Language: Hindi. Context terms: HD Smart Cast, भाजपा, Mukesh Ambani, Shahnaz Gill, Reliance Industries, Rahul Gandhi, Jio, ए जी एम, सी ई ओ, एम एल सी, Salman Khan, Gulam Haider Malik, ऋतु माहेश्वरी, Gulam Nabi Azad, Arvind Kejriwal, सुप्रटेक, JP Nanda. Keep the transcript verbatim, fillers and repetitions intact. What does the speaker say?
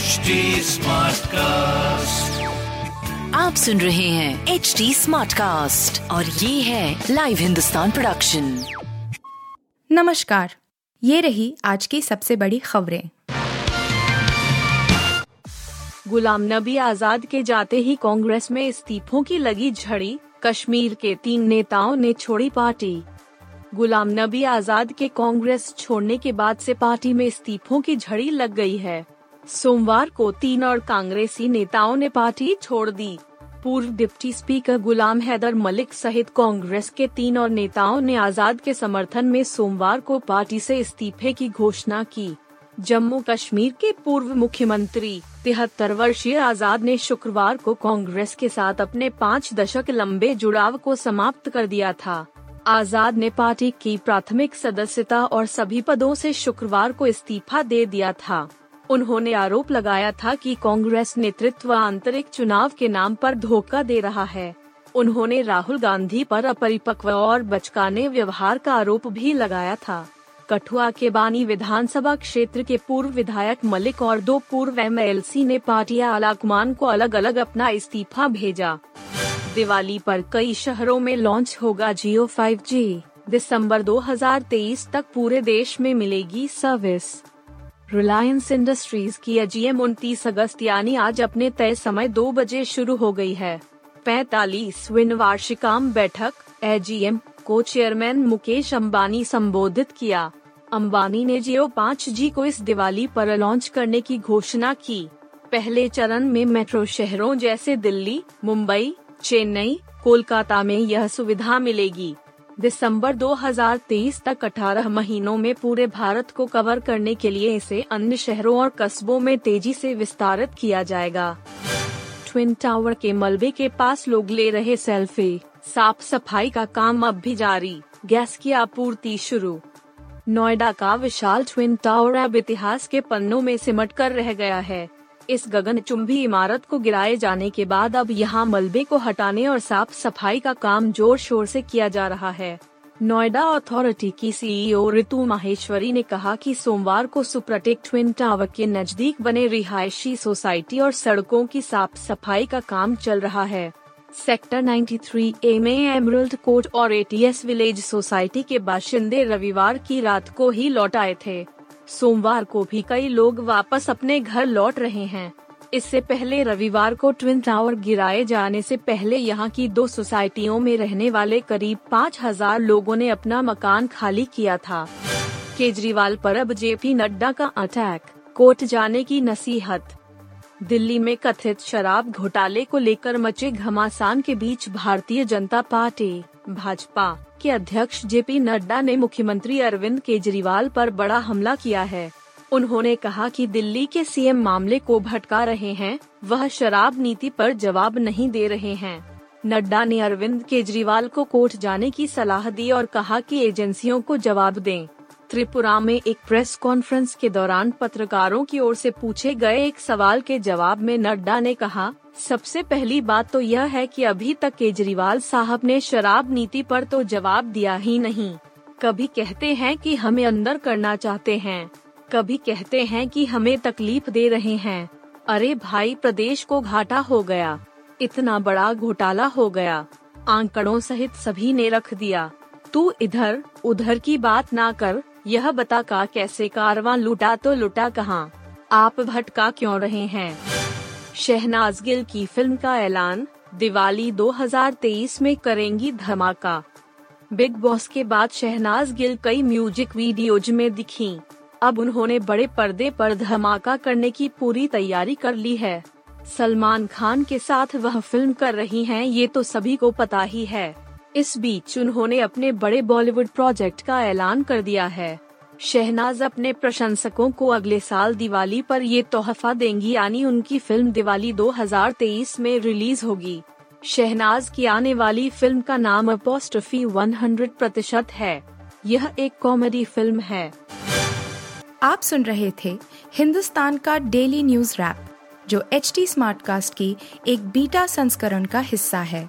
एच डी स्मार्ट कास्ट, आप सुन रहे हैं एच डी स्मार्ट कास्ट और ये है लाइव हिंदुस्तान प्रोडक्शन। नमस्कार, ये रही आज की सबसे बड़ी खबरें। गुलाम नबी आजाद के जाते ही कांग्रेस में इस्तीफों की लगी झड़ी, कश्मीर के तीन नेताओं ने छोड़ी पार्टी। गुलाम नबी आजाद के कांग्रेस छोड़ने के बाद से पार्टी में इस्तीफों की झड़ी लग गई है। सोमवार को तीन और कांग्रेसी नेताओं ने पार्टी छोड़ दी। पूर्व डिप्टी स्पीकर गुलाम हैदर मलिक सहित कांग्रेस के तीन और नेताओं ने आजाद के समर्थन में सोमवार को पार्टी से इस्तीफे की घोषणा की। जम्मू कश्मीर के पूर्व मुख्यमंत्री तिहत्तर वर्षीय आजाद ने शुक्रवार को कांग्रेस के साथ अपने पाँच दशक लंबे जुड़ाव को समाप्त कर दिया था। आजाद ने पार्टी की प्राथमिक सदस्यता और सभी पदों से शुक्रवार को इस्तीफा दे दिया था। उन्होंने आरोप लगाया था कि कांग्रेस नेतृत्व आंतरिक चुनाव के नाम पर धोखा दे रहा है। उन्होंने राहुल गांधी पर अपरिपक्व और बचकाने व्यवहार का आरोप भी लगाया था। कठुआ के बानी विधानसभा क्षेत्र के पूर्व विधायक मलिक और दो पूर्व एम एल सी ने पार्टी आलाकमान को अलग अलग अपना इस्तीफा भेजा। दिवाली पर कई शहरों में लॉन्च होगा जियो फाइव जी। दिसंबर दो हज़ार तेईस तक पूरे देश में मिलेगी सर्विस। रिलायंस इंडस्ट्रीज की ए जी एम उनतीस अगस्त यानी आज अपने तय समय दो बजे शुरू हो गई है। पैंतालीसवीं वार्षिकाम बैठक ए जी एम को चेयरमैन मुकेश अंबानी संबोधित किया। अंबानी ने जियो फाइव जी को इस दिवाली पर लॉन्च करने की घोषणा की। पहले चरण में मेट्रो शहरों जैसे दिल्ली, मुंबई, चेन्नई, कोलकाता में यह सुविधा मिलेगी। दिसंबर दो हज़ार तेईस तक अठारह महीनों में पूरे भारत को कवर करने के लिए इसे अन्य शहरों और कस्बों में तेजी से विस्तारित किया जाएगा। ट्विन टावर के मलबे के पास लोग ले रहे सेल्फी, साफ सफाई का काम अब भी जारी, गैस की आपूर्ति शुरू। नोएडा का विशाल ट्विन टावर अब इतिहास के पन्नों में सिमट कर रह गया है। इस गगनचुंबी इमारत को गिराए जाने के बाद अब यहां मलबे को हटाने और साफ सफाई का काम जोर शोर से किया जा रहा है। नोएडा अथॉरिटी की सी ई ओ ऋतु माहेश्वरी ने कहा कि सोमवार को सुप्रटेक ट्विन टावर के नजदीक बने रिहायशी सोसाइटी और सड़कों की साफ सफाई का काम चल रहा है। सेक्टर तिरानवे ए में एमरल्ड कोर्ट और A T S village society के बाशिंदे रविवार की रात को ही लौट आए थे। सोमवार को भी कई लोग वापस अपने घर लौट रहे हैं। इससे पहले रविवार को ट्विन टावर गिराए जाने से पहले यहां की दो सोसाइटियों में रहने वाले करीब पाँच हज़ार लोगों ने अपना मकान खाली किया था। केजरीवाल पर अब जे पी नड्डा का अटैक, कोर्ट जाने की नसीहत। दिल्ली में कथित शराब घोटाले को लेकर मचे घमासान के बीच भारतीय जनता पार्टी भाजपा के अध्यक्ष जे पी नड्डा ने मुख्यमंत्री अरविंद केजरीवाल पर बड़ा हमला किया है। उन्होंने कहा कि दिल्ली के सी एम मामले को भटका रहे हैं, वह शराब नीति पर जवाब नहीं दे रहे हैं। नड्डा ने अरविंद केजरीवाल को कोर्ट जाने की सलाह दी और कहा कि एजेंसियों को जवाब दें। त्रिपुरा में एक प्रेस कॉन्फ्रेंस के दौरान पत्रकारों की ओर से पूछे गए एक सवाल के जवाब में नड्डा ने कहा, सबसे पहली बात तो यह है कि अभी तक केजरीवाल साहब ने शराब नीति पर तो जवाब दिया ही नहीं। कभी कहते हैं कि हमें अंदर करना चाहते हैं, कभी कहते हैं कि हमें तकलीफ दे रहे हैं। अरे भाई, प्रदेश को घाटा हो गया, इतना बड़ा घोटाला हो गया, आंकड़ों सहित सभी ने रख दिया। तू इधर उधर की बात ना कर, यह बता का कैसे कारवां लुटा तो लुटा कहाँ, आप भटका क्यों रहे हैं। शहनाज गिल की फिल्म का ऐलान, दिवाली दो हज़ार तेईस में करेंगी धमाका। बिग बॉस के बाद शहनाज गिल कई म्यूजिक वीडियोज में दिखीं। अब उन्होंने बड़े पर्दे पर धमाका करने की पूरी तैयारी कर ली है। सलमान खान के साथ वह फिल्म कर रही हैं, ये तो सभी को पता ही है। इस बीच उन्होंने अपने बड़े बॉलीवुड प्रोजेक्ट का ऐलान कर दिया है। शहनाज अपने प्रशंसकों को अगले साल दिवाली पर ये तोहफा देंगी, यानी उनकी फिल्म दिवाली दो हज़ार तेईस में रिलीज होगी। शहनाज की आने वाली फिल्म का नाम अपॉस्ट्रोफी सौ प्रतिशत है। यह एक कॉमेडी फिल्म है। आप सुन रहे थे हिंदुस्तान का डेली न्यूज रैप, जो एच डी स्मार्ट कास्ट की एक बीटा संस्करण का हिस्सा है।